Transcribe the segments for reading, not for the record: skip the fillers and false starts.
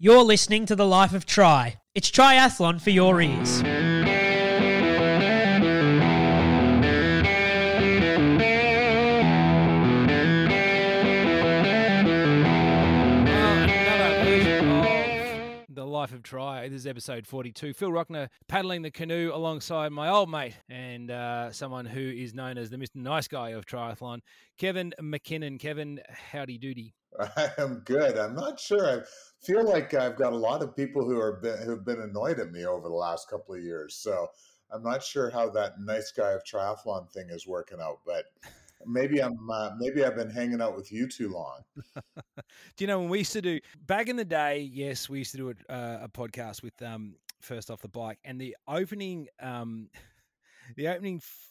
You're listening to The Life of Tri. It's triathlon for your ears. Life of Tri. This is episode 42. Phil Rockner paddling the canoe alongside my old mate and someone who is known as the Mr. Nice Guy of triathlon, Kevin McKinnon. Kevin, howdy doody. I am good. I'm not sure. I feel like I've got a lot of people who've been annoyed at me over the last couple of years. So I'm not sure how that nice guy of triathlon thing is working out, but maybe I've been hanging out with you too long. Do you know when we used to do back in the day? Yes, we used to do a podcast with First Off the Bike, and the opening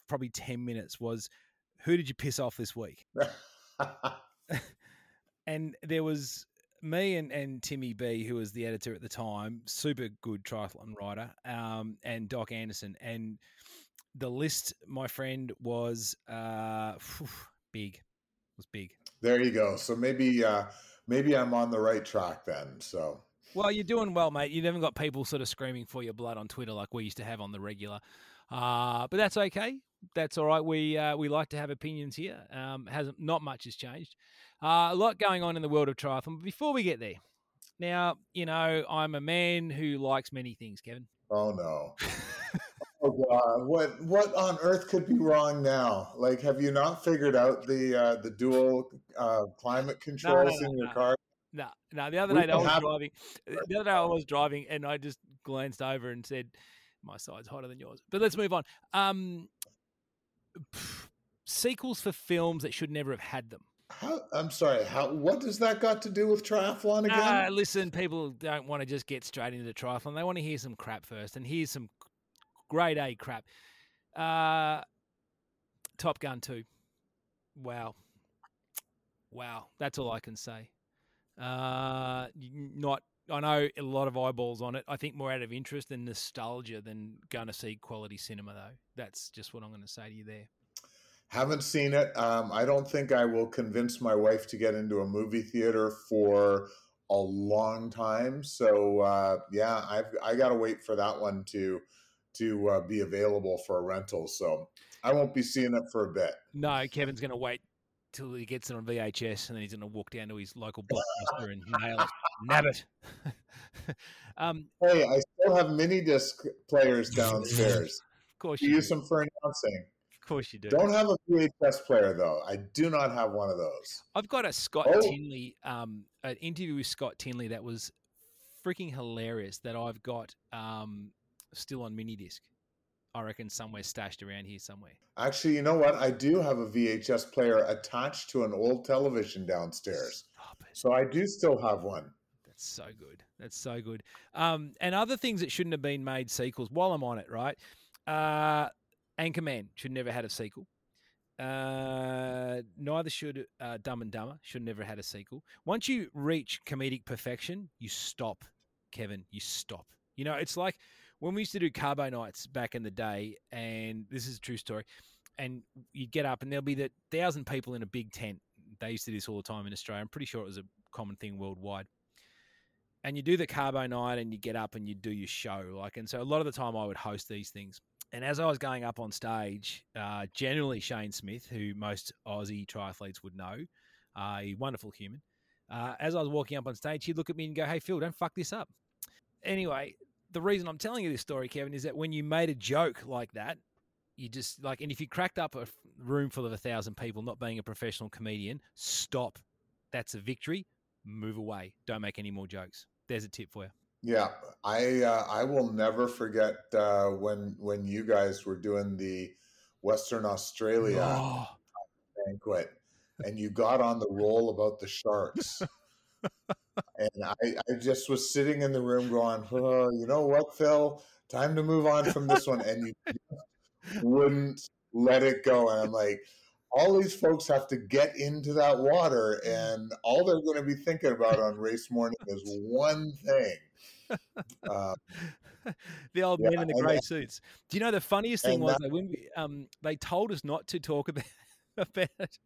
probably 10 minutes was, "Who did you piss off this week?" And there was me and Timmy B, who was the editor at the time, super good triathlon writer, and Doc Anderson. And the list, my friend, was big. It was big. There you go. So maybe I'm on the right track then. So, well, you're doing well, mate. You haven't got people sort of screaming for your blood on Twitter like we used to have on the regular. But that's okay. That's all right. We like to have opinions here. Not much has changed. A lot going on in the world of triathlon. But before we get there, now, you know, I'm a man who likes many things, Kevin. Oh, no. Oh God! What on earth could be wrong now? Like, have you not figured out the dual climate controls in your car? No. The other day I was driving, and I just glanced over and said, "My side's hotter than yours." But let's move on. Sequels for films that should never have had them. I'm sorry. What does that got to do with triathlon again? Listen, people don't want to just get straight into triathlon. They want to hear some crap first, and here's some grade A crap. Top Gun 2. Wow. That's all I can say. I know a lot of eyeballs on it. I think more out of interest and nostalgia than going to see quality cinema, though. That's just what I'm going to say to you there. Haven't seen it. I don't think I will convince my wife to get into a movie theater for a long time. So, I got to wait for that one to be available for a rental. So I won't be seeing it for a bit. No, Kevin's going to wait till he gets it on VHS, and then he's going to walk down to his local Blockbuster and nail it. Nab it. Hey, I still have mini disc players downstairs. Of course you do. Use them for announcing. Of course you do. Don't have a VHS player, though. I do not have one of those. I've got a Scott Tinley, an interview with Scott Tinley that was freaking hilarious that I've got still on mini disc, I reckon, somewhere stashed around here somewhere. Actually, you know what? I do have a VHS player attached to an old television downstairs. Stop it. So I do still have one. That's so good. And other things that shouldn't have been made sequels, while I'm on it, right? Anchorman should never had a sequel. Neither should Dumb and Dumber should never had a sequel. Once you reach comedic perfection, you stop, Kevin. You stop. You know, it's like when we used to do carbo nights back in the day, and this is a true story, and you'd get up and there'll be 1,000 people in a big tent. They used to do this all the time in Australia. I'm pretty sure it was a common thing worldwide. And you do the carbo night and you get up and you do your show. And so a lot of the time I would host these things. And as I was going up on stage, generally Shane Smith, who most Aussie triathletes would know, a wonderful human. As I was walking up on stage, he'd look at me and go, "Hey, Phil, don't fuck this up." Anyway, the reason I'm telling you this story, Kevin, is that when you made a joke like that, you just and if you cracked up a room full of 1,000 people, not being a professional comedian, stop. That's a victory. Move away. Don't make any more jokes. There's a tip for you. Yeah, I will never forget when you guys were doing the Western Australia banquet, and you got on the roll about the sharks. And I just was sitting in the room going, "Oh, you know what, Phil? Time to move on from this one." And you just wouldn't let it go. And I'm like, all these folks have to get into that water, and all they're going to be thinking about on race morning is one thing. The old men in the grey suits. Do you know the funniest thing was that, when we, they told us not to talk about it.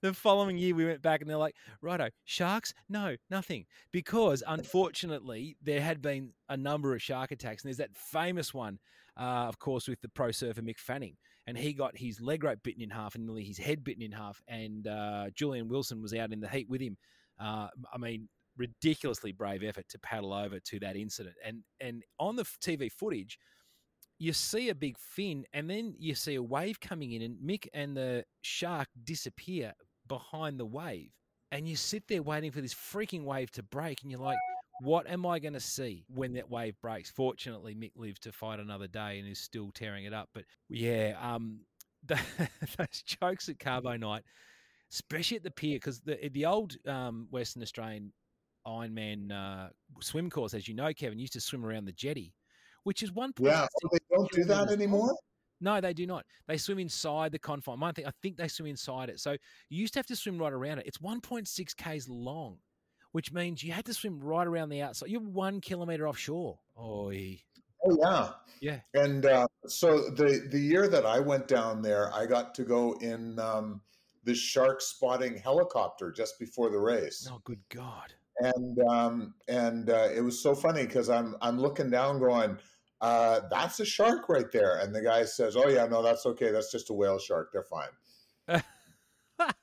The following year we went back and they're like, righto, sharks? No, nothing. Because unfortunately there had been a number of shark attacks. And there's that famous one, of course, with the pro surfer Mick Fanning. And he got his leg rope bitten in half and nearly his head bitten in half. And Julian Wilson was out in the heat with him. I mean, ridiculously brave effort to paddle over to that incident. And on the TV footage, you see a big fin and then you see a wave coming in and Mick and the shark disappear behind the wave. And you sit there waiting for this freaking wave to break and you're like, what am I going to see when that wave breaks? Fortunately, Mick lived to fight another day and is still tearing it up. But yeah, those jokes at Carbo Night, especially at the pier, because the old Western Australian Ironman swim course, as you know, Kevin, used to swim around the jetty, which is one point. Yeah, they don't do that anymore? No, they do not. They swim inside the confine. I think they swim inside it. So you used to have to swim right around it. It's 1.6 Ks long, which means you had to swim right around the outside. You're 1 kilometer offshore. Oy. Oh, yeah. Yeah. And so the year that I went down there, I got to go in the shark spotting helicopter just before the race. Oh, good God. And it was so funny because I'm looking down going, that's a shark right there. And the guy says, oh, yeah, no, that's okay. That's just a whale shark. They're fine.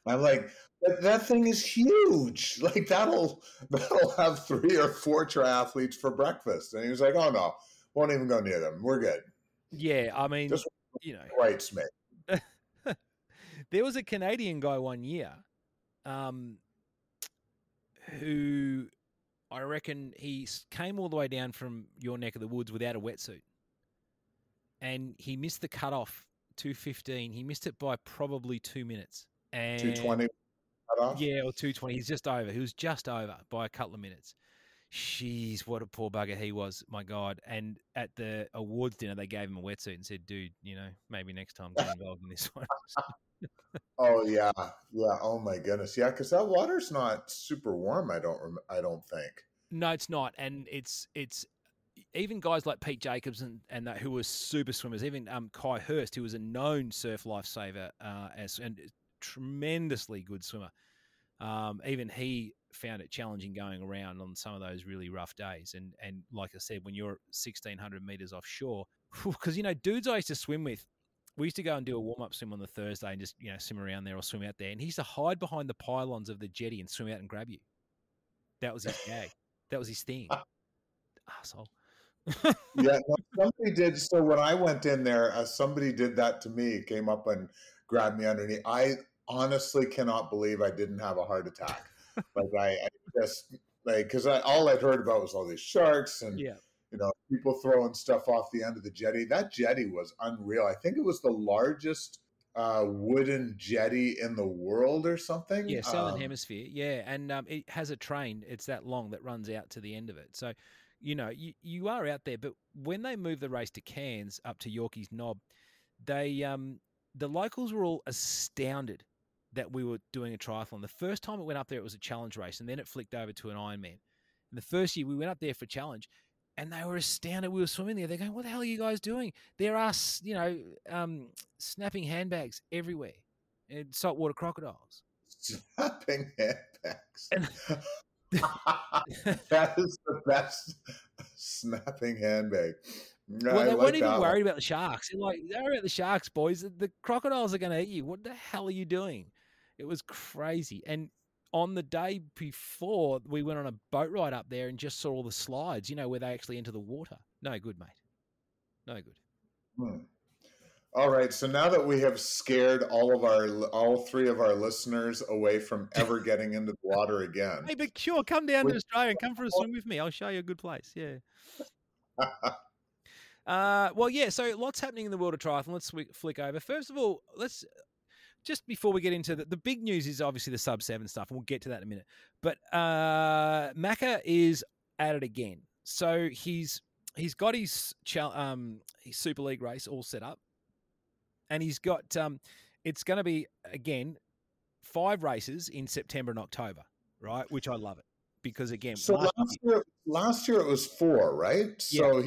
I'm like, that thing is huge. Like that'll have 3 or 4 triathletes for breakfast. And he was like, oh, no, won't even go near them. We're good. Yeah, I mean, just, you know. Right, Smith. There was a Canadian guy one year who I reckon he came all the way down from your neck of the woods without a wetsuit. And he missed the cutoff, 2:15. He missed it by probably 2 minutes. And 2:20 cutoff? Yeah, or 2:20. He's just over. He was just over by a couple of minutes. Jeez, what a poor bugger he was, my God. And at the awards dinner, they gave him a wetsuit and said, dude, you know, maybe next time get involved in this one. Oh yeah, yeah. Oh my goodness, yeah. Because that water's not super warm. I don't think. No, it's not, and it's even guys like Pete Jacobs and that, who were super swimmers. Even Kai Hurst, who was a known surf lifesaver and tremendously good swimmer. Even he found it challenging going around on some of those really rough days. And like I said, when you're 1,600 meters offshore, because you know, dudes I used to swim with. We used to go and do a warm-up swim on the Thursday and just, you know, swim around there or swim out there. And he used to hide behind the pylons of the jetty and swim out and grab you. That was his gag. That was his thing. Asshole. Yeah, no, somebody did. So when I went in there, somebody did that to me, came up and grabbed me underneath. I honestly cannot believe I didn't have a heart attack. Like I just, like, because all I'd heard about was all these sharks and yeah. You know, people throwing stuff off the end of the jetty. That jetty was unreal. I think it was the largest wooden jetty in the world or something. Yeah, Southern Hemisphere. Yeah, and it has a train. It's that long that runs out to the end of it. So, you know, you are out there. But when they moved the race to Cairns up to Yorkeys Knob, they the locals were all astounded that we were doing a triathlon. The first time it went up there, it was a challenge race, and then it flicked over to an Ironman. And the first year we went up there for challenge, and they were astounded. We were swimming there. They're going, what the hell are you guys doing? There are, you know, snapping handbags everywhere and saltwater crocodiles. Snapping handbags. That is the best snapping handbag. Well, they weren't even worried about the sharks. They're like, don't worry about the sharks, boys. The crocodiles are going to eat you. What the hell are you doing? It was crazy. And on the day before, we went on a boat ride up there and just saw all the slides, you know, where they actually enter the water. No good, mate. No good. Hmm. All right. So now that we have scared all three of our listeners away from ever getting into the water again. Hey, but sure, come down to Australia and come for a swim with me. I'll show you a good place. Yeah. Well, yeah. So lots happening in the world of triathlon. Let's flick over. First of all, just before we get into the big news is obviously the Sub 7 stuff, and we'll get to that in a minute. But Macca is at it again. So he's got his Super League race all set up, and he's got it's going to be again 5 races in September and October, right? Which I love it because again, so last year it was 4, right? Yeah. So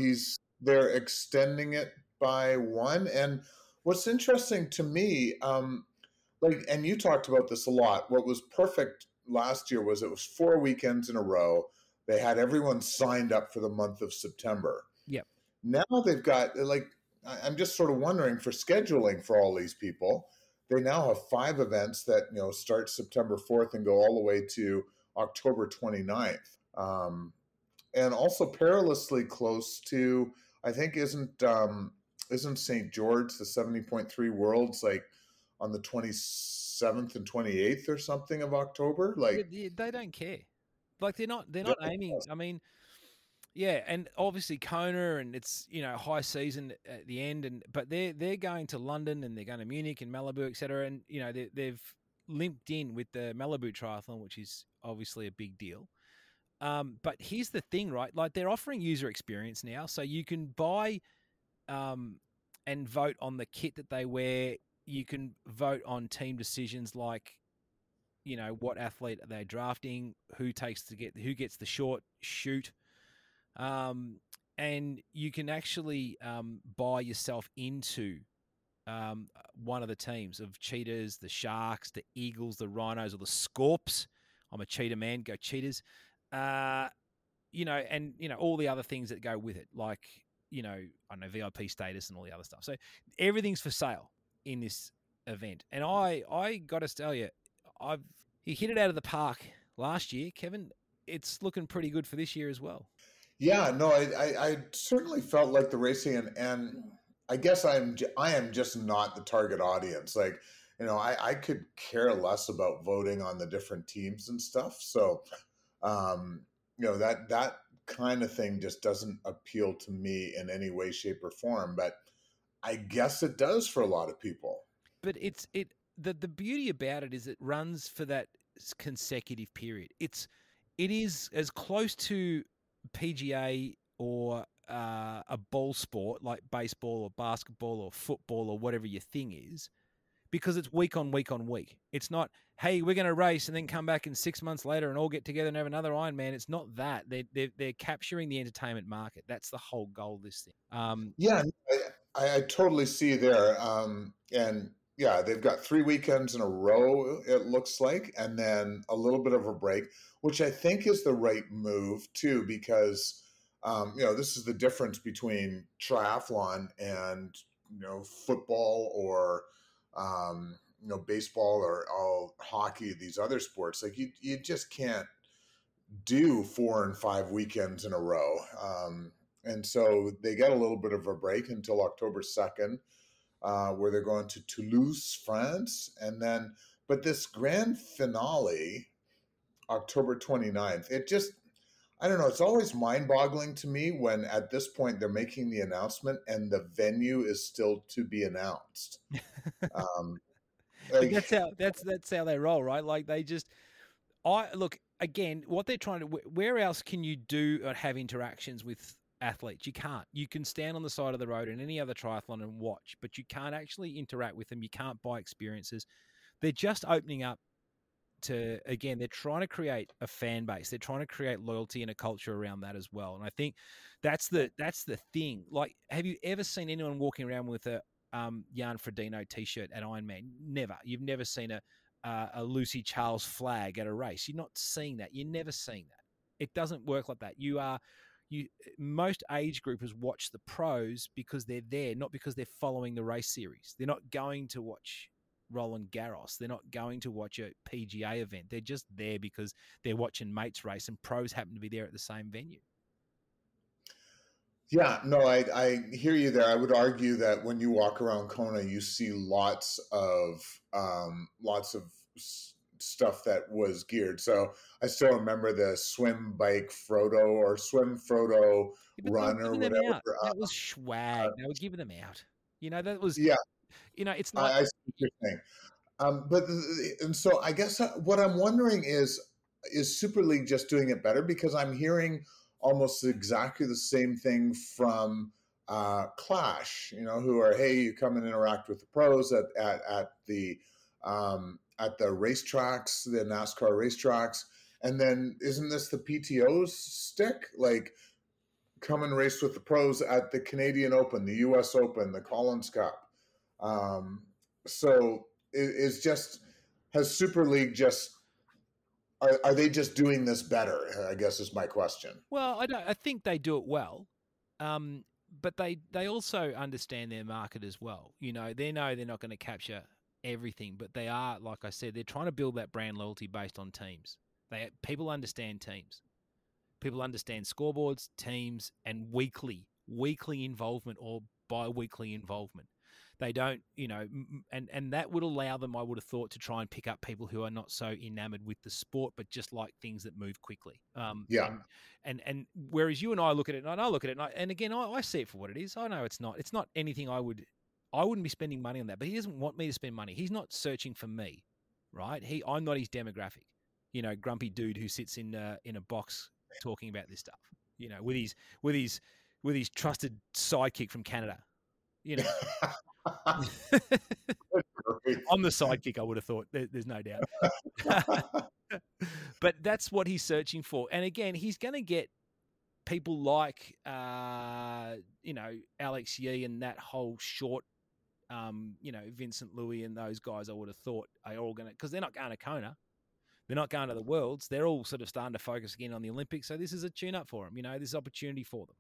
they're extending it by 1, and what's interesting to me. Like, and you talked about this a lot. What was perfect last year was it was 4 weekends in a row. They had everyone signed up for the month of September. Yep. Now they've got, like, I'm just sort of wondering for scheduling for all these people. They now have 5 events that, you know, start September 4th and go all the way to October 29th. And also perilously close to, I think, isn't St. George, the 70.3 Worlds, like on the 27th and 28th or something of October? Like, they don't care. Like, they're not aiming. I mean, yeah, and obviously Kona, and it's, you know, high season at the end, but they're going to London, and they're going to Munich and Malibu, et cetera, and, you know, they've limped in with the Malibu Triathlon, which is obviously a big deal. But here's the thing, right? Like, they're offering user experience now, so you can buy and vote on the kit that they wear. You can vote on team decisions like, you know, what athlete are they drafting, who gets the short shoot. And you can actually buy yourself into one of the teams of cheetahs, the sharks, the eagles, the rhinos, or the scorps. I'm a cheetah man, go cheetahs. You know, and, you know, all the other things that go with it, like, you know, I don't know, VIP status and all the other stuff. So everything's for sale in this event. And I got to tell you, he hit it out of the park last year, Kevin. It's looking pretty good for this year as well. Yeah, no, I certainly felt like the racing, and I guess I am just not the target audience. Like, you know, I could care less about voting on the different teams and stuff. So, you know, that kind of thing just doesn't appeal to me in any way, shape, or form. But I guess it does for a lot of people. But the beauty about it is it runs for that consecutive period. It is as close to PGA or a ball sport like baseball or basketball or football or whatever your thing is, because it's week on week on week. It's not, hey, we're going to race and then come back in 6 months later and all get together and have another Ironman. It's not that. They're capturing the entertainment market. That's the whole goal of this thing. Yeah, I totally see there. And yeah, they've got 3 weekends in a row, it looks like, and then a little bit of a break, which I think is the right move too, because, you know, this is the difference between triathlon and, you know, football or, you know, baseball or hockey, these other sports. Like, you just can't do 4 and 5 weekends in a row. And so they get a little bit of a break until October 2nd. Where they're going to Toulouse, France, and then, but this grand finale, October 29th, it just, I don't know, it's always mind-boggling to me when at this point they're making the announcement and the venue is still to be announced. Like, that's how they roll, right? Like, they just, look, again, what they're trying to, where else can you do or have interactions with athletes? You can't. You can stand on the side of the road in any other triathlon and watch, but you can't actually interact with them. You can't buy experiences. They're just opening up to, again, they're trying to create a fan base. They're trying to create loyalty and a culture around that as well. And I think that's the thing. Like, have you ever seen anyone walking around with a Jan Frodeno t-shirt at Ironman? Never. You've never seen a Lucy Charles flag at a race. You're not seeing that. You're never seeing that. It doesn't work like that. Most age groupers watch the pros because they're there, not because they're following the race series. They're not going to watch Roland Garros. They're not going to watch a PGA event. They're just there because they're watching mates race, and pros happen to be there at the same venue. Yeah, no, I hear you there. I would argue that when you walk around Kona, you see lots of stuff that was geared. So I still remember the swim bike Frodo or swim Frodo run or whatever. That was swag. They were giving them out. You know, that was, yeah. You know, it's not. I see what you're saying. And so I guess what I'm wondering is Super League just doing it better? Because I'm hearing almost exactly the same thing from Clash, you know, who are, hey, you come and interact with the pros at the racetracks, the NASCAR racetracks. And then isn't this the PTO's stick? Like, come and race with the pros at the Canadian Open, the US Open, the Collins Cup. So is just, has Super League just, are they just doing this better? I guess is my question. Well, I think they do it well. But they also understand their market as well. You know, they know they're not going to capture everything, but they are, like I said, they're trying to build that brand loyalty based on teams. People understand teams. People understand scoreboards, teams, and weekly involvement or bi-weekly involvement. They don't, you know, and that would allow them, I would have thought, to try and pick up people who are not so enamored with the sport, but just like things that move quickly. And whereas you and I look at it, and I look at it, and again, I see it for what it is. I know it's not anything I wouldn't be spending money on that, but he doesn't want me to spend money. He's not searching for me, right? I'm not his demographic, you know, grumpy dude who sits in a box talking about this stuff, you know, with his trusted sidekick from Canada, you know. I'm the sidekick, I would have thought. There's no doubt. But that's what he's searching for. And again, he's going to get people like, you know, Alex Yee and that whole short, you know, Vincent Louis and those guys, I would have thought, are all going to, because they're not going to Kona. They're not going to the Worlds. They're all sort of starting to focus again on the Olympics. So this is a tune-up for them. You know, this is opportunity for them.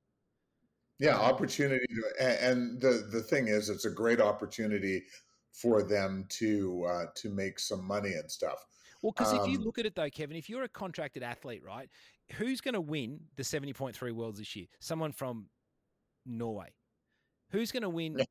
Yeah, opportunity. And the thing is, it's a great opportunity for them to make some money and stuff. Well, because if you look at it though, Kevin, if you're a contracted athlete, right, who's going to win the 70.3 Worlds this year? Someone from Norway. Who's going to win? Yeah.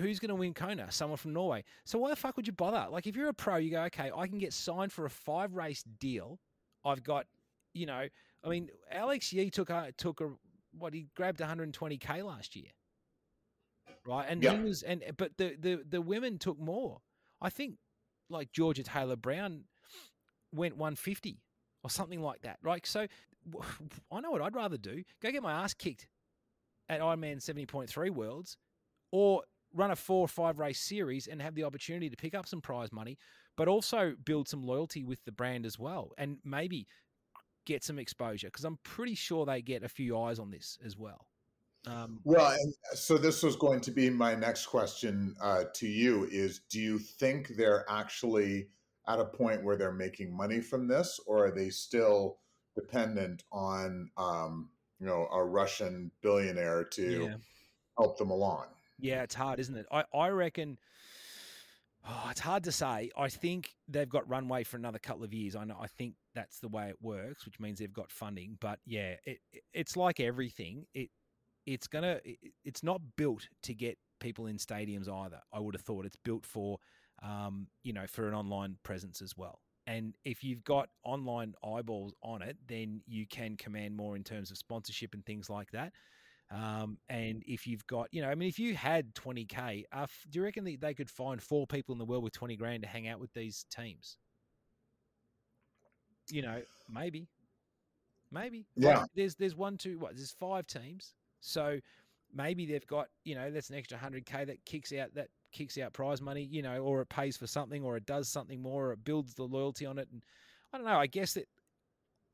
Who's going to win Kona? Someone from Norway. So why the fuck would you bother? Like, if you're a pro, you go, okay, I can get signed for a 5-race deal. I've got, you know, I mean, Alex Yee he grabbed 120K last year, right? And yeah. But the women took more. I think like Georgia Taylor-Brown went 150 or something like that, right? So I know what I'd rather do: go get my ass kicked at Ironman 70.3 Worlds, or run a 4 or 5 race series and have the opportunity to pick up some prize money, but also build some loyalty with the brand as well, and maybe get some exposure, because I'm pretty sure they get a few eyes on this as well. Well, and so this was going to be my next question to you is, do you think they're actually at a point where they're making money from this, or are they still dependent on, you know, a Russian billionaire to help them along? Yeah, it's hard, isn't it? I reckon... Oh, it's hard to say. I think they've got runway for another couple of years. I know. I think that's the way it works, which means they've got funding. But yeah, it's like everything. It's not built to get people in stadiums either. I would have thought it's built for, you know, for an online presence as well. And if you've got online eyeballs on it, then you can command more in terms of sponsorship and things like that. And if you've got, you know, I mean, if you had 20K, do you reckon that they could find 4 people in the world with 20 grand to hang out with these teams? You know, maybe. Yeah. Like, there's 5 teams. So maybe they've got, you know, that's an extra 100K that kicks out prize money, you know, or it pays for something, or it does something more, or it builds the loyalty on it. And I don't know, I guess that,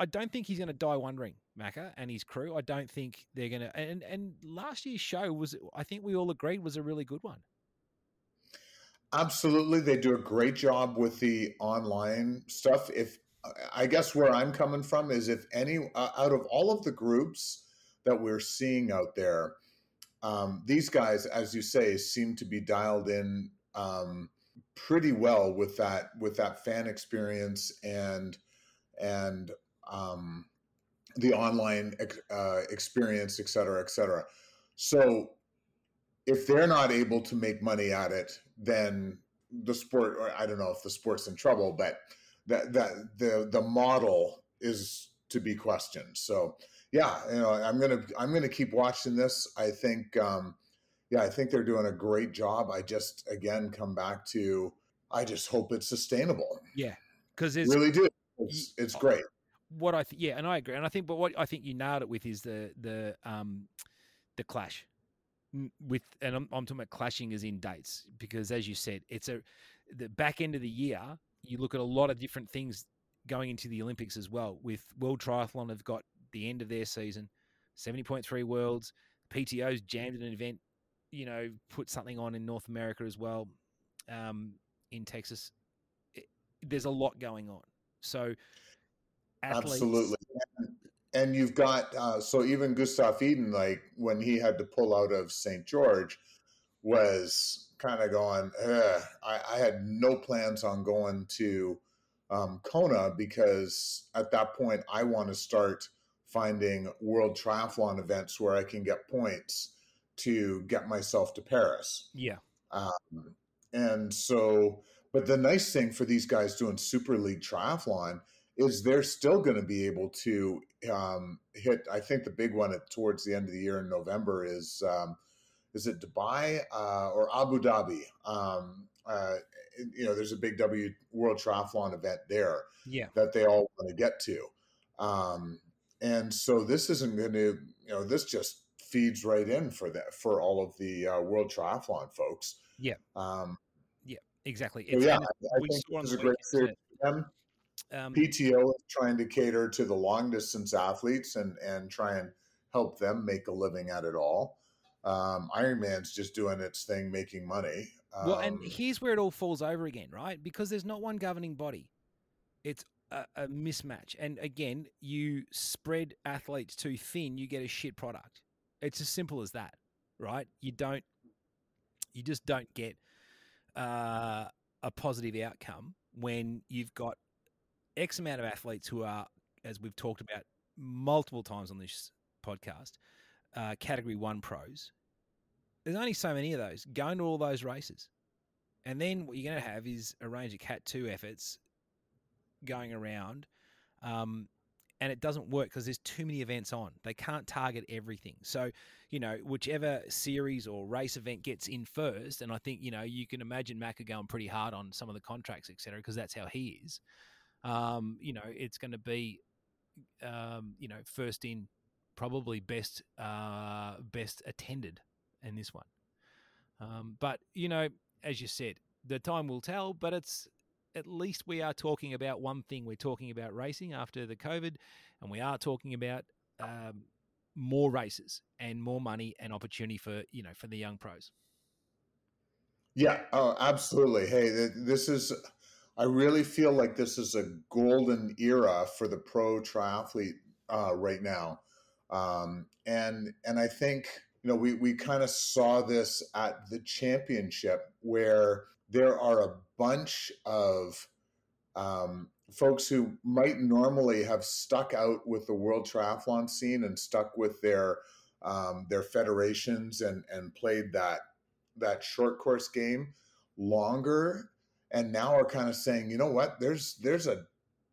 I don't think he's going to die wondering, Macca and his crew. I don't think they're going to. And last year's show was, I think we all agreed, was a really good one. Absolutely. They do a great job with the online stuff. If I guess where I'm coming from is, if any out of all of the groups that we're seeing out there, these guys, as you say, seem to be dialed in pretty well with that fan experience and the online experience, et cetera, et cetera. So if they're not able to make money at it, then the sport, or I don't know if the sport's in trouble, but the model is to be questioned. So yeah, you know, I'm gonna keep watching this. I think they're doing a great job. I just, again, come back to, I just hope it's sustainable. Yeah, because it's really do. It's great. And I agree. And I think, but what I think you nailed it with is the clash with, and I'm talking about clashing as in dates, because as you said, it's the back end of the year. You look at a lot of different things going into the Olympics as well. With World Triathlon, have got the end of their season, 70.3 Worlds, PTO's jammed an event, you know, put something on in North America as well. in Texas, there's a lot going on. So athletes... Absolutely. And you've got, so even Gustav Iden, like when he had to pull out of St. George, was kind of going, I had no plans on going to Kona, because at that point I want to start finding World Triathlon events where I can get points to get myself to Paris. Yeah. And so, but the nice thing for these guys doing Super League Triathlon is they're still going to be able to hit, I think the big one at towards the end of the year in November is it Dubai or Abu Dhabi? You know, there's a big World Triathlon event there that they all want to get to. And so this isn't going to, you know, this just feeds right in for that, for all of the World Triathlon folks. Yeah. Yeah, exactly. So yeah, I think this is a great series for them. PTO is trying to cater to the long-distance athletes and try and help them make a living at it all. Ironman's just doing its thing, making money. Well, and here's where it all falls over again, right? Because there's not one governing body. It's a mismatch. And again, you spread athletes too thin, you get a shit product. It's as simple as that, right? You just don't get a positive outcome when you've got X amount of athletes who are, as we've talked about multiple times on this podcast, category one pros. There's only so many of those going to all those races. And then what you're going to have is a range of Cat 2 efforts going around. And it doesn't work because there's too many events on. They can't target everything. So, you know, whichever series or race event gets in first, and I think, you know, you can imagine Macca going pretty hard on some of the contracts, et cetera, because that's how he is. You know, it's going to be, you know, first in, probably best, best attended in this one. But, you know, as you said, the time will tell, but it's, at least we are talking about one thing. We're talking about racing after the COVID, and we are talking about, more races and more money and opportunity for, you know, for the young pros. Yeah. Oh, absolutely. Hey, this is, I really feel like this is a golden era for the pro triathlete right now. And I think, you know, we kind of saw this at the championship, where there are a bunch of folks who might normally have stuck out with the World Triathlon scene and stuck with their federations and played that short course game longer. And now are kind of saying, you know what, there's not a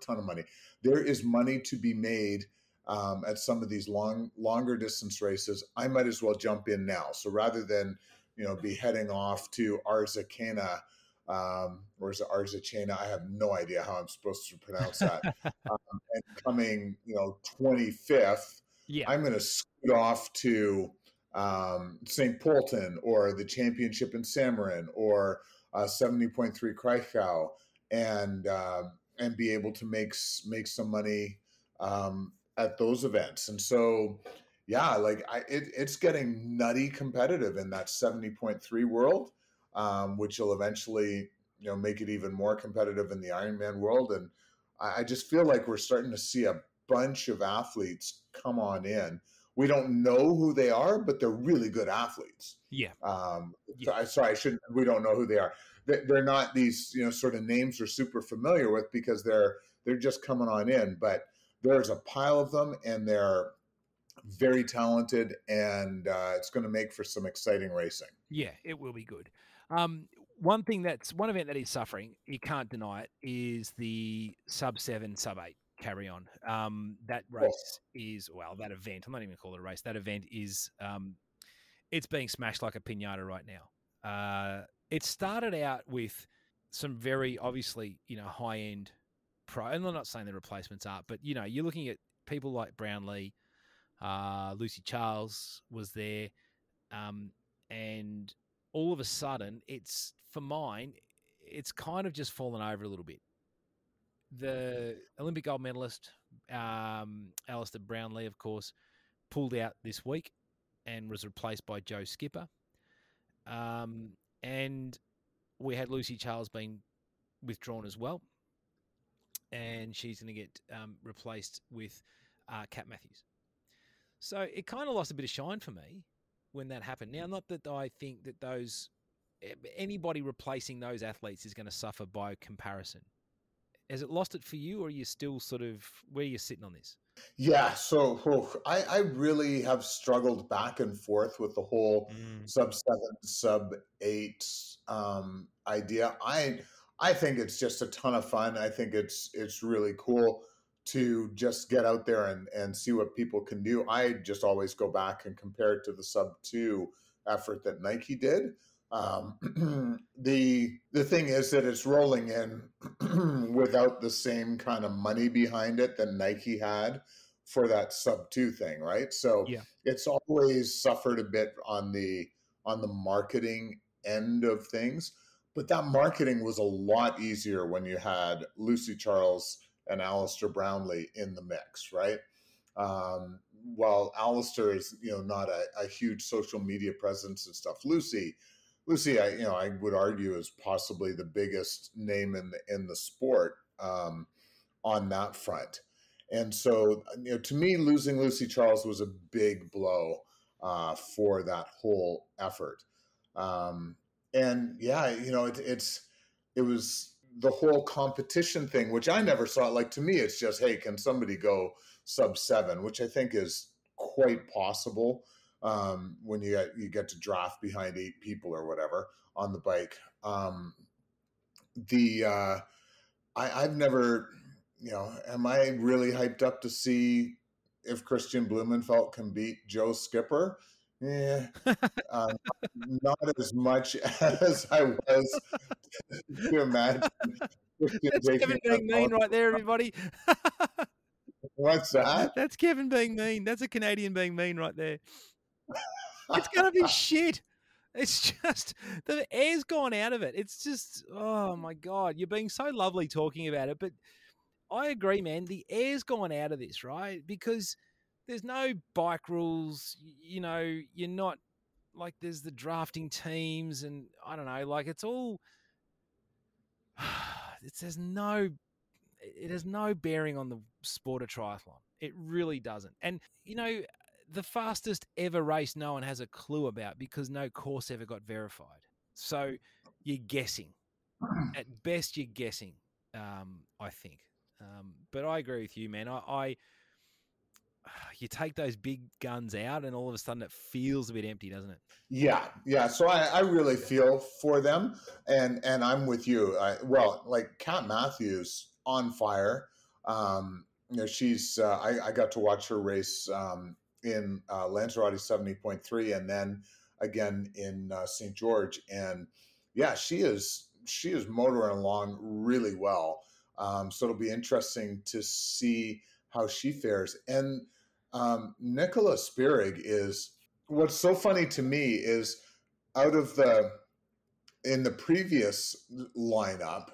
ton of money. There is money to be made at some of these longer distance races. I might as well jump in now. So rather than, you know, be heading off to Arzachena, or is it Arzachena? I have no idea how I'm supposed to pronounce that. And coming, you know, 25th, I'm going to scoot off to St. Polten or the championship in Samarin or 70.3 Krakow, and be able to make some money at those events. And so, yeah, like it's getting nutty competitive in that 70.3 world, which will eventually, you know, make it even more competitive in the Ironman world. And I just feel like we're starting to see a bunch of athletes come on in. We don't know who they are, but they're really good athletes. Yeah. We don't know who they are. They're not these, you know, sort of names we're super familiar with, because they're just coming on in. But there's a pile of them, and they're very talented, and it's going to make for some exciting racing. Yeah, it will be good. One event that is suffering, you can't deny it, is the Sub 7, Sub 8. Carry on. That race that event, I'm not even going to call it a race. That event is, it's being smashed like a piñata right now. It started out with some very obviously, you know, high end pro, and I'm not saying the replacements are, but you know, you're looking at people like Brownlee, Lucy Charles was there. And all of a sudden it's kind of just fallen over a little bit. The Olympic gold medalist, Alistair Brownlee, of course, pulled out this week and was replaced by Joe Skipper. And we had Lucy Charles being withdrawn as well, and she's going to get replaced with Kat Matthews. So it kind of lost a bit of shine for me when that happened. Now, not that I think that those anybody replacing those athletes is going to suffer by comparison. Has it lost it for you, or are you still sort of where you're sitting on this? Yeah, so I really have struggled back and forth with the whole sub 7, sub 8 idea. I think it's just a ton of fun. I think it's really cool to just get out there and see what people can do. I just always go back and compare it to the sub 2 effort that Nike did. The thing is that it's rolling in without the same kind of money behind it that Nike had for that sub 2 thing, right? So yeah, it's always suffered a bit on the marketing end of things, but that marketing was a lot easier when you had Lucy Charles and Alistair Brownlee in the mix, right? While Alistair is, not a huge social media presence and stuff, Lucy, I would argue is possibly the biggest name in the sport on that front, and so to me, losing Lucy Charles was a big blow for that whole effort. It was the whole competition thing, which I never saw. Like, to me, it's just, hey, can somebody go sub 7, which I think is quite possible. When you get to draft behind 8 people or whatever on the bike, I've never, am I really hyped up to see if Kristian Blummenfelt can beat Joe Skipper? Yeah, not as much as I was to imagine. That's Kevin being mean right there, everybody. What's that? That's Kevin being mean. That's a Canadian being mean right there. It's going to be shit. It's just the air's gone out of it. It's just, oh my God, you're being so lovely talking about it. But I agree, man, the air's gone out of this, right? Because there's no bike rules, you're not like there's the drafting teams and I don't know, like it's all, it has no bearing on the sport of triathlon. It really doesn't. And, the fastest ever race no one has a clue about because no course ever got verified. So you're guessing. At best, you're guessing, I think. But I agree with you, man. You take those big guns out and all of a sudden it feels a bit empty, doesn't it? Yeah. So I really feel for them. And I'm with you. Kat Matthews on fire. She's I got to watch her race in Lanzarote 70.3 and then again in St. George. And yeah, she is motoring along really well. So it'll be interesting to see how she fares. And Nicola Spierig is, what's so funny to me is in the previous lineup,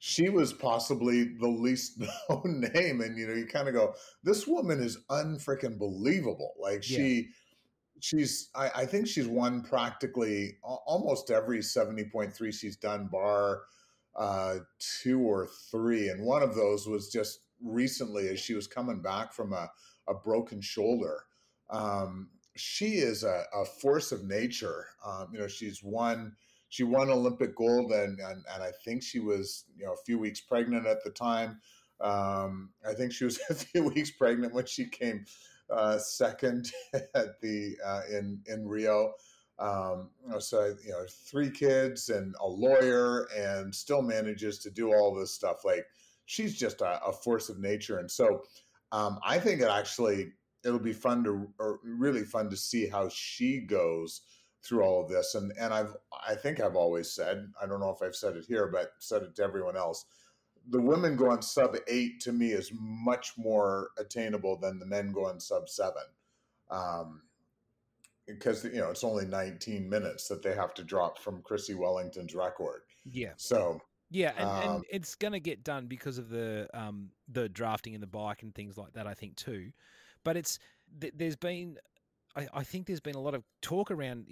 she was possibly the least known name. And, you kind of go, this woman is unfreaking believable. Like, yeah. I think she's won practically almost every 70.3 she's done, bar 2 or 3. And one of those was just recently as she was coming back from a broken shoulder. She is a force of nature. She won Olympic gold, and I think she was a few weeks pregnant at the time. I think she was a few weeks pregnant when she came second at in Rio. So 3 kids and a lawyer, and still manages to do all this stuff. Like, she's just a force of nature, and so I think it'll be really fun to see how she goes through all of this. And I think I've always said, I don't know if I've said it here, but said it to everyone else, the women going sub 8 to me is much more attainable than the men going sub 7. Because, it's only 19 minutes that they have to drop from Chrissy Wellington's record. Yeah. So. Yeah. And it's going to get done because of the drafting and the bike and things like that, I think too. But there's been a lot of talk around,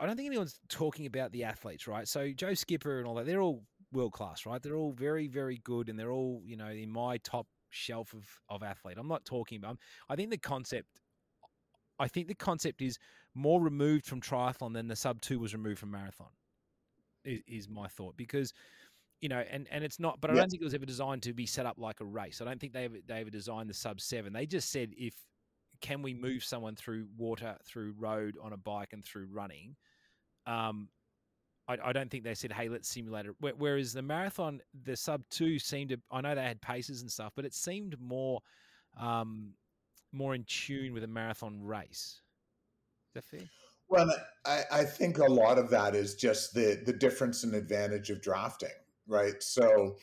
I don't think anyone's talking about the athletes, right? So Joe Skipper and all that, they're all world class, right? They're all very, very good, and they're all, you know, in my top shelf of athlete. I'm not talking about them. I think the concept is more removed from triathlon than the sub 2 was removed from marathon, is my thought, because, you know, and it's not, but I don't think it was ever designed to be set up like a race. I don't think they ever designed the sub 7. They just said, can we move someone through water, through road, on a bike, and through running? I don't think they said, hey, let's simulate it. Whereas the marathon, the sub 2 seemed to, I know they had paces and stuff, but it seemed more in tune with a marathon race. Is that fair? Well, I think a lot of that is just the difference in advantage of drafting, right? So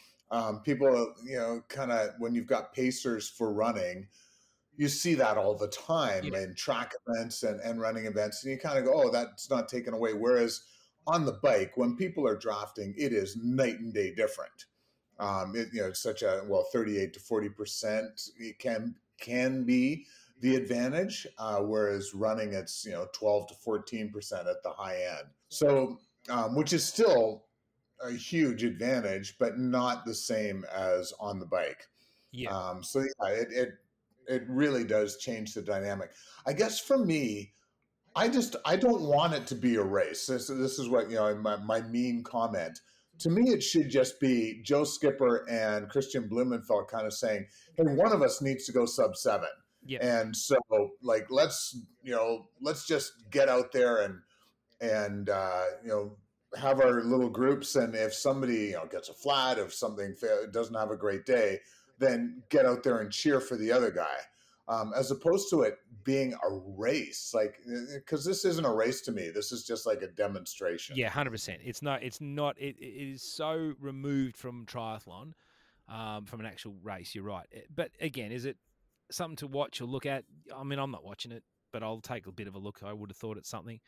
people, you know, kind of when you've got pacers for running, you see that all the time in track events and running events, and you kind of go, oh, that's not taken away. Whereas on the bike, when people are drafting, it is night and day different. It's such a, 38 to 40%, it can be the advantage, whereas running, it's, 12 to 14% at the high end. So, which is still a huge advantage, but not the same as on the bike. Yeah. It really does change the dynamic. I guess for me, I don't want it to be a race. This is what, my mean comment. To me, it should just be Joe Skipper and Kristian Blummenfelt kind of saying, hey, one of us needs to go sub 7. Yeah. And so, like, let's just get out there and have our little groups. And if somebody, gets a flat, if something doesn't have a great day, then get out there and cheer for the other guy, as opposed to it being a race. Like, because this isn't a race to me. This is just like a demonstration. Yeah, 100%. It's not. It is so removed from triathlon, from an actual race. You're right. But again, is it something to watch or look at? I mean, I'm not watching it, but I'll take a bit of a look. I would have thought it's something.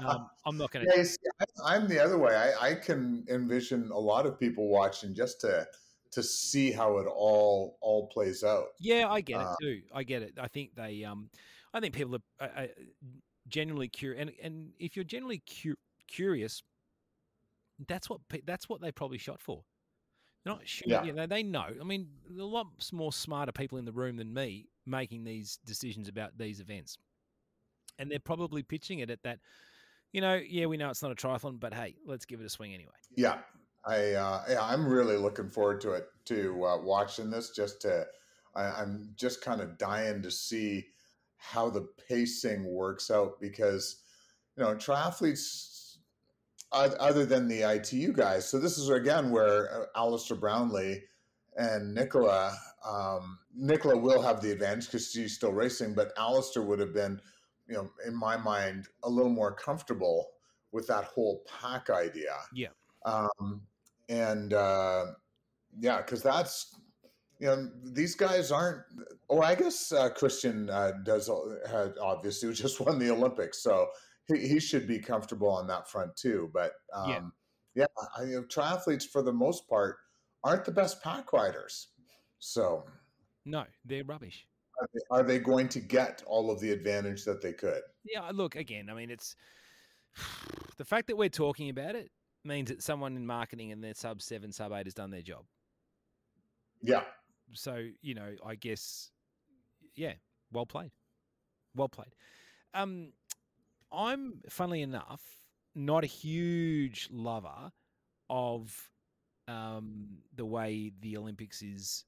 I'm not going to. Yeah, I'm the other way. I can envision a lot of people watching just to see how it all plays out. Yeah, I get it too. I get it. I think I think people are generally curious, and if you're generally curious, that's what they probably shot for. They're not sure. Yeah. They know. I mean, there are lots more smarter people in the room than me making these decisions about these events, and they're probably pitching it at that. We know it's not a triathlon, but hey, let's give it a swing anyway. Yeah. I'm really looking forward to it, to watching this. I'm just kind of dying to see how the pacing works out, because, triathletes, other than the ITU guys. So this is again where Alistair Brownlee and Nicola will have the advantage because she's still racing, but Alistair would have been, in my mind, a little more comfortable with that whole pack idea. Yeah. Cause that's, these guys aren't, I guess, Kristian, obviously just won the Olympics. So he should be comfortable on that front too. But, triathletes for the most part aren't the best pack riders. So no, they're rubbish. Are they going to get all of the advantage that they could? Yeah. Look, again, I mean, it's the fact that we're talking about it means that someone in marketing and their sub 7, sub 8 has done their job. Yeah. So, I guess, yeah, well played. Well played. I'm, funnily enough, not a huge lover of the way the Olympics is,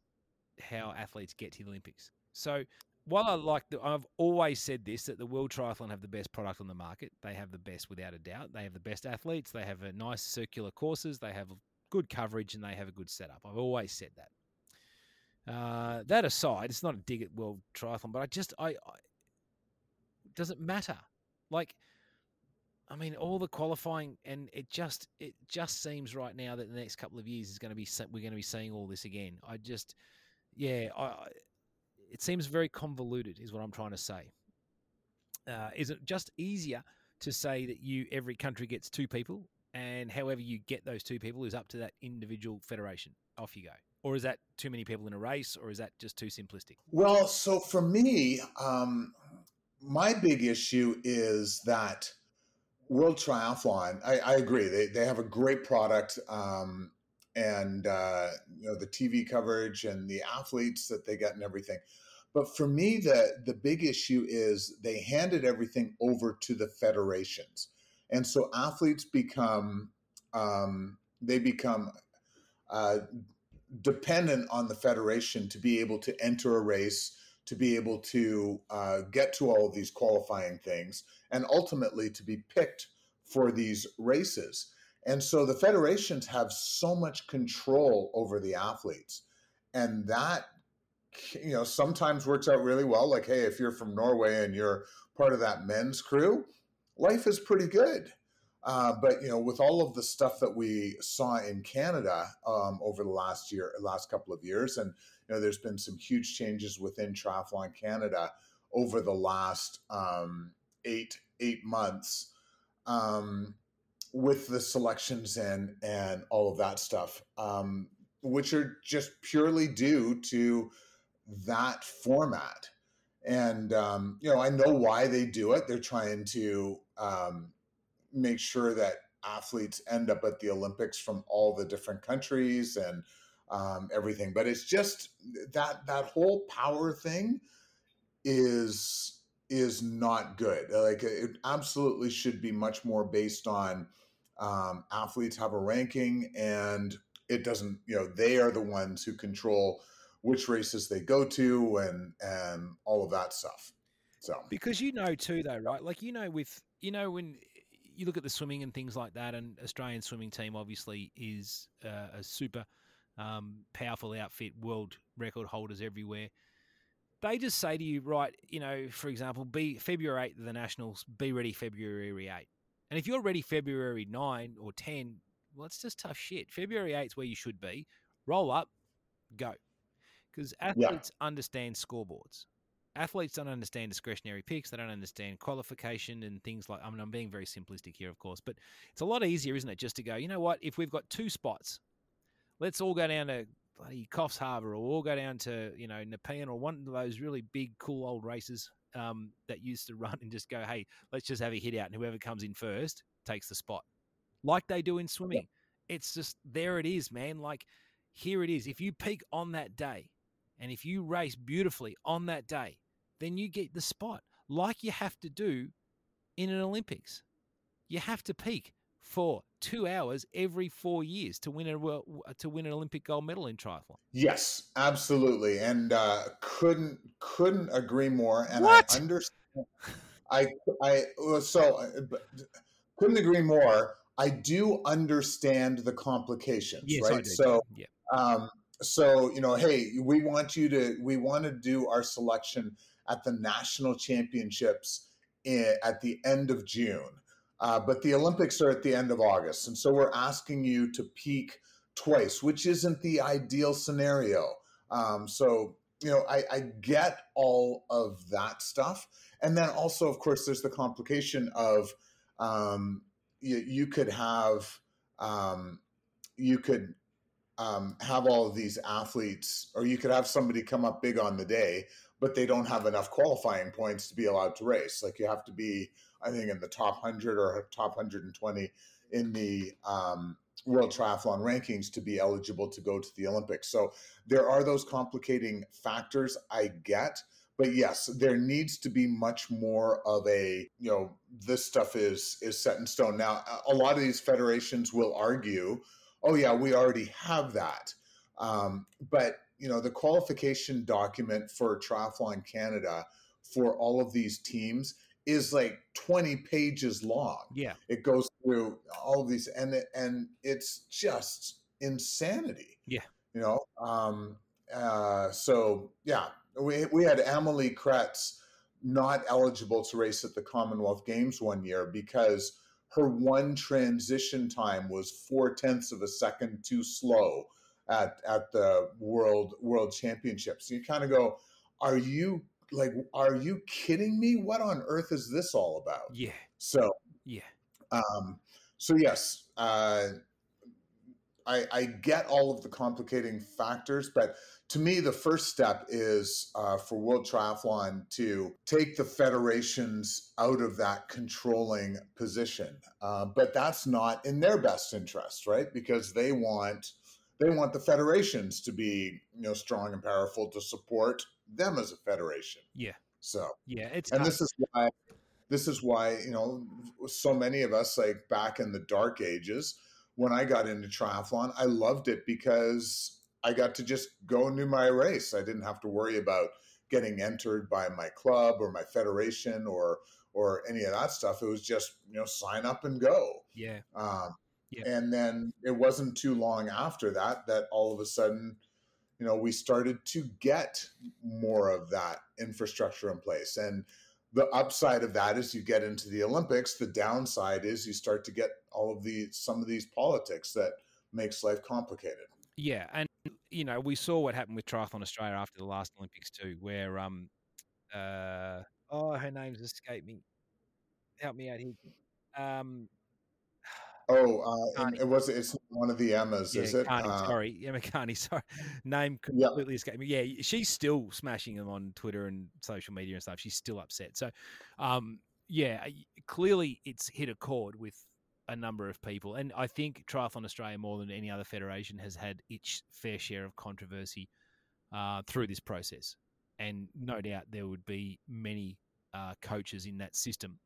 how athletes get to the Olympics. So while I've always said this, that the World Triathlon have the best product on the market. They have the best, without a doubt. They have the best athletes. They have a nice circular courses. They have good coverage, and they have a good setup. I've always said that. That aside, it's not a dig at World Triathlon, but I does it matter? Like, I mean, all the qualifying, and it just seems right now that the next couple of years is going to be, we're going to be seeing all this again. It seems very convoluted is what I'm trying to say. Is it just easier to say that every country gets 2 people, and however you get those 2 people is up to that individual federation? Off you go. Or is that too many people in a race, or is that just too simplistic? Well, so for me, my big issue is that World Triathlon, I agree. They have a great product, and you know, the TV coverage and the athletes that they get and everything. But for me, the big issue is they handed everything over to the federations. And so athletes become dependent on the federation to be able to enter a race, to be able to get to all of these qualifying things, and ultimately to be picked for these races. And so the federations have so much control over the athletes. And that, you know, sometimes works out really well. Like, hey, if you're from Norway and you're part of that men's crew, life is pretty good. But, you know, with all of the stuff that we saw in Canada over the last couple of years, and, you know, there's been some huge changes within Triathlon Canada over the last eight months with the selections and all of that stuff, which are just purely due to that format. And, you know, I know why they do it. They're trying to make sure that athletes end up at the Olympics from all the different countries and everything. But it's just that whole power thing is not good. Like, it absolutely should be much more based on athletes have a ranking, and it doesn't, you know, they are the ones who control which races they go to and all of that stuff. So, because, you know, too, though, right? Like, you know, with, you know, when you look at the swimming and things like that, and Australian swimming team obviously is a super powerful outfit, world record holders everywhere. They just say to you, right, you know, for example, be February 8th, the Nationals, be ready February 8th. And if you're ready February 9 or 10, well, it's just tough shit. February 8th is where you should be. Roll up, go. Because athletes understand scoreboards. Athletes don't understand discretionary picks. They don't understand qualification and things like, I mean, I'm being very simplistic here, of course, but it's a lot easier, isn't it, just to go, you know what, if we've got two spots, let's all go down to bloody Coffs Harbour, or all go down to, you know, Nepean, or one of those really big, cool old races that used to run, and just go, hey, let's just have a hit out, and whoever comes in first takes the spot. Like they do in swimming. Yeah. It's just, there it is, man. Like, here it is. If you peak on that day, and if you race beautifully on that day, then you get the spot, like you have to do in an Olympics. You have to peak for 2 hours every 4 years to win an Olympic gold medal in triathlon. Yes, absolutely, and couldn't agree more. And what? I understand. Couldn't agree more. I do understand the complications, yes, right? I do. So, yeah. So, you know, hey, we want to do our selection at the national championships at the end of June, but the Olympics are at the end of August. And so we're asking you to peak twice, which isn't the ideal scenario. So, you know, I get all of that stuff. And then also, of course, there's the complication of you could have all of these athletes, or you could have somebody come up big on the day, but they don't have enough qualifying points to be allowed to race. Like, you have to be, I think, in the top 100 or top 120 in the World Triathlon rankings to be eligible to go to the Olympics. So there are those complicating factors, I get, but yes, there needs to be much more of a, you know, this stuff is set in stone. Now, a lot of these federations will argue, oh yeah, we already have that. But, you know, the qualification document for Triathlon Canada for all of these teams is like 20 pages long. Yeah. It goes through all of these, and it's just insanity. Yeah. You know? So yeah, we had Emily Kretz not eligible to race at the Commonwealth Games one year because her one transition time was 0.4 seconds too slow at the world championships. So you kind of go, are you kidding me? What on earth is this all about? Yeah. So yes, I get all of the complicating factors, but to me, the first step is for World Triathlon to take the federations out of that controlling position. But that's not in their best interest, right? Because they want the federations to be, strong and powerful to support them as a federation. Yeah. So yeah, this is why so many of us, like back in the dark ages when I got into triathlon, I loved it because I got to just go and do my race. I didn't have to worry about getting entered by my club or my federation or any of that stuff. It was just, sign up and go. Yeah. And then it wasn't too long after that all of a sudden, we started to get more of that infrastructure in place. And the upside of that is you get into the Olympics. The downside is you start to get some of these politics that makes life complicated. Yeah. And, we saw what happened with Triathlon Australia after the last Olympics too, where, her name's escaped me. Help me out here. It's one of the Emmas, is it? Carney, Emma Carney, sorry. Name completely escaped me. Yeah, she's still smashing them on Twitter and social media and stuff. She's still upset. So, clearly it's hit a chord with a number of people. And I think Triathlon Australia, more than any other federation, has had its fair share of controversy through this process. And no doubt there would be many coaches in that system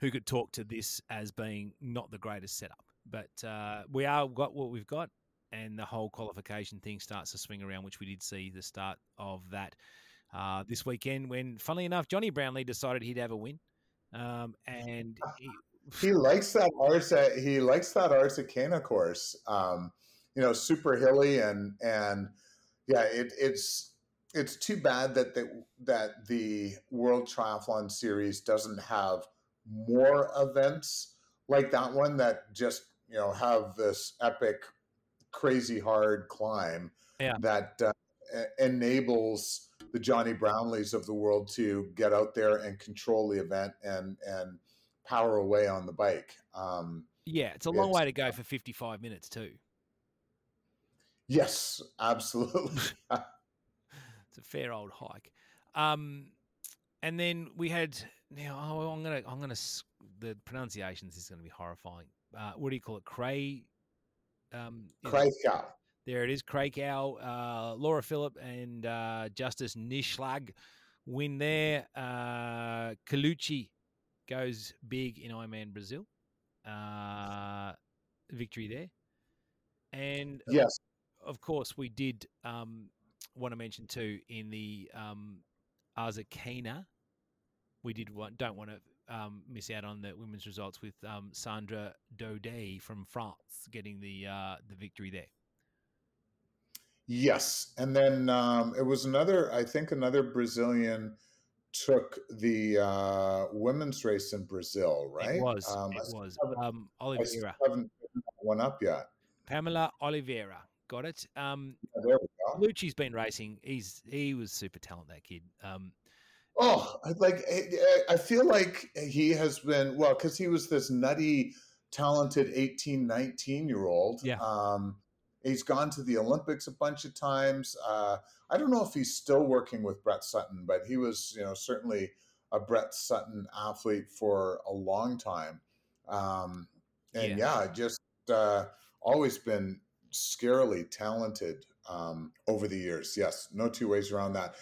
who could talk to this as being not the greatest setup. But we've got what we've got, and the whole qualification thing starts to swing around, which we did see the start of that this weekend when, funnily enough, Johnny Brownlee decided he'd have a win. And he likes that Arsa. He likes that Arsacana course. Super hilly and yeah. It's too bad that the World Triathlon Series doesn't have more events like that one that just have this epic, crazy hard climb that enables the Johnny Brownleys of the world to get out there and control the event and power away on the bike. It's a long way to go for 55 minutes too. Yes, absolutely. It's a fair old hike. And then we had the pronunciations is going to be horrifying. What do you call it? Krakow. There it is, Krakow. Laura Phillip and Justus Nieschlag win there. Colucci goes big in Ironman Brazil. Victory there. And yes, of course, we did want to mention too, in the Arzachena, we don't want to miss out on the women's results with Sandra Daudet from France getting the victory there. Yes. And then it was another Brazilian took the women's race in Brazil, right? It was. Oliveira. I haven't picked one up yet. Pamela Oliveira. Got it. There we go. Lucci's been racing. He was super talented, that kid. I feel like he has been, because he was this nutty, talented 18, 19-year-old. Yeah. He's gone to the Olympics a bunch of times. I don't know if he's still working with Brett Sutton, but he was, certainly a Brett Sutton athlete for a long time. Always been scarily talented over the years. Yes, no two ways around that.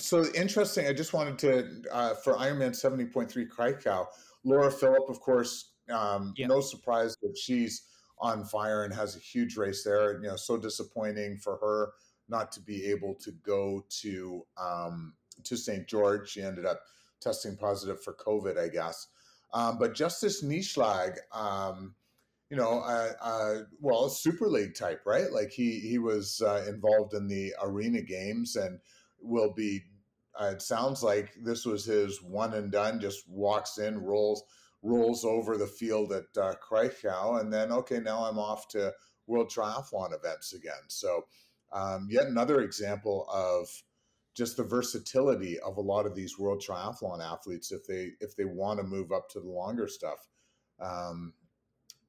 So interesting. I just wanted to, for Ironman 70.3 Krakow, Laura Phillip, of course, no surprise that she's on fire and has a huge race there. So disappointing for her not to be able to go to St. George. She ended up testing positive for COVID, I guess. But Justus Nieschlag, Super League type, right? Like he was involved in the Arena Games and will be, it sounds like this was his one and done, just walks in, rolls over the field at Krakow, and then, now I'm off to World Triathlon events again. So yet another example of just the versatility of a lot of these World Triathlon athletes if they want to move up to the longer stuff.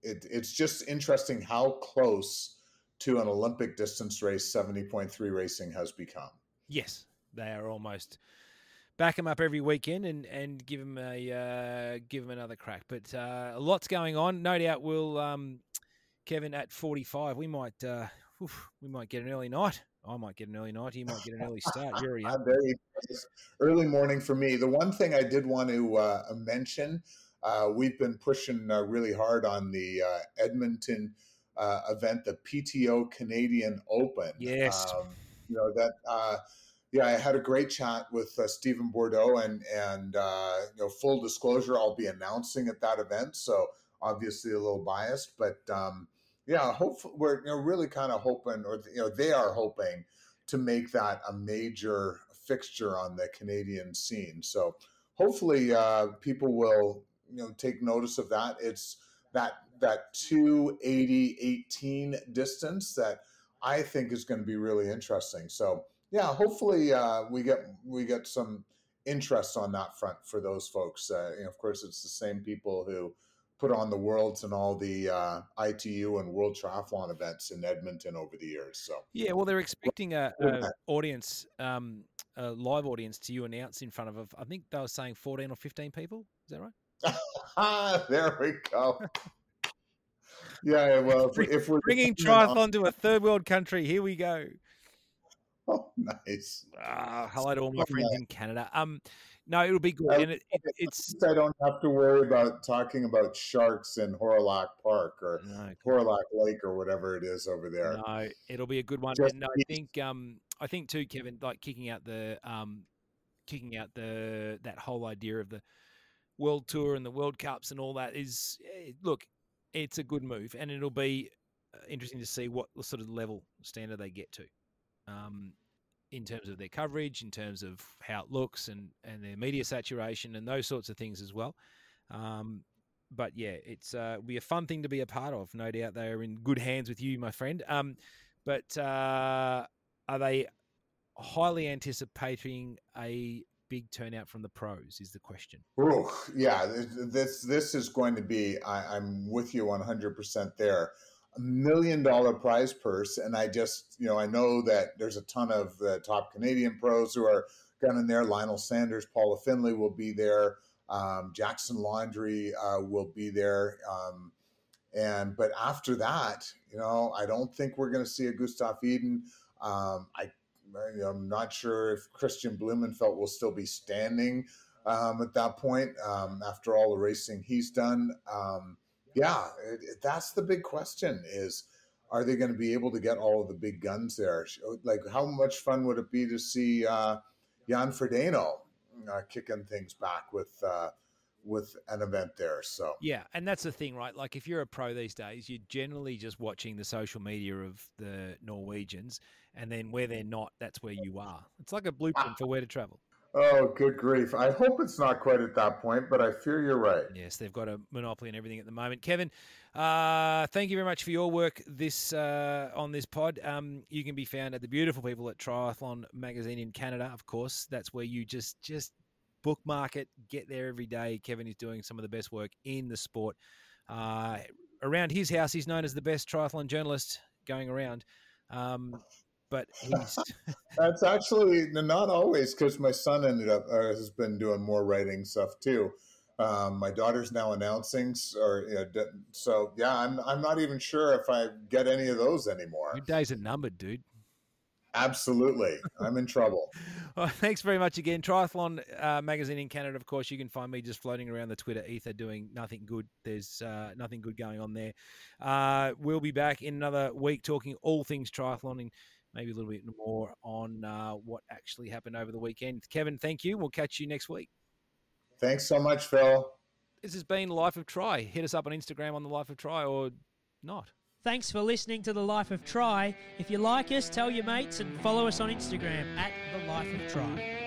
It's just interesting how close to an Olympic distance race 70.3 racing has become. Yes, they are almost. Back them up every weekend and give them another crack. But a lot's going on. No doubt we'll, Kevin, at 45, we might get an early night. I might get an early night. You might get an early start. You're already up. Early morning for me. The one thing I did want to mention, we've been pushing really hard on the Edmonton event, the PTO Canadian Open. Yes. Yeah, I had a great chat with Stephen Bordeaux, and full disclosure, I'll be announcing at that event, so obviously a little biased, but hopefully we're really kind of hoping, or they are hoping to make that a major fixture on the Canadian scene. So hopefully people will take notice of that. It's that 280-18 distance that I think is going to be really interesting. So. Yeah, hopefully we get some interest on that front for those folks. Of course, it's the same people who put on the Worlds and all the ITU and World Triathlon events in Edmonton over the years. So yeah, well, they're expecting a audience, a live audience to you announce in front of. I think they were saying 14 or 15 people. Is that right? There we go. Yeah, well, if we're bringing triathlon to a third world country, here we go. Oh, nice. Hello to all my friends in Canada. No, it'll be good. And it's I don't have to worry about talking about sharks in Horlock Park or Horlock Lake or whatever it is over there. No, it'll be a good one. And I think too, Kevin, like kicking out the that whole idea of the World Tour and the World Cups and all that is, look, it's a good move, and it'll be interesting to see what sort of level standard they get to. In terms of their coverage, in terms of how it looks and their media saturation and those sorts of things as well. But yeah, it's be a fun thing to be a part of. No doubt they are in good hands with you, my friend. But are they highly anticipating a big turnout from the pros is the question. Ooh, yeah, this is going to be, I'm with you 100% there. $1 million prize purse. And I just, I know that there's a ton of the top Canadian pros who are going in there. Lionel Sanders, Paula Finley will be there. Jackson Laundrie will be there. But after that, I don't think we're going to see a Gustav Iden. I'm not sure if Kristian Blummenfelt will still be standing at that point after all the racing he's done. Yeah, that's the big question is, are they going to be able to get all of the big guns there? Like, how much fun would it be to see Jan Frodeno kicking things back with an event there? So yeah, and that's the thing, right? Like, if you're a pro these days, you're generally just watching the social media of the Norwegians, and then where they're not, that's where you are. It's like a blueprint for where to travel. Oh, good grief. I hope it's not quite at that point, but I fear you're right. Yes, they've got a monopoly on everything at the moment. Kevin, thank you very much for your work on this pod. You can be found at the beautiful people at Triathlon Magazine in Canada, of course. That's where you just bookmark it, get there every day. Kevin is doing some of the best work in the sport. Around his house, he's known as the best triathlon journalist going around. But he's... That's actually not always, because my son has been doing more writing stuff too. My daughter's now announcing, so yeah, I'm not even sure if I get any of those anymore. Your days are numbered, dude. Absolutely. I'm in trouble. Well, thanks very much again. Triathlon Magazine in Canada, of course. You can find me just floating around the Twitter ether doing nothing good. There's nothing good going on there. We'll be back in another week talking all things triathlon and maybe a little bit more on what actually happened over the weekend. Kevin, thank you. We'll catch you next week. Thanks so much, Phil. This has been Life of Tri. Hit us up on Instagram on The Life of Tri or not. Thanks for listening to The Life of Tri. If you like us, tell your mates and follow us on Instagram at The Life of Tri.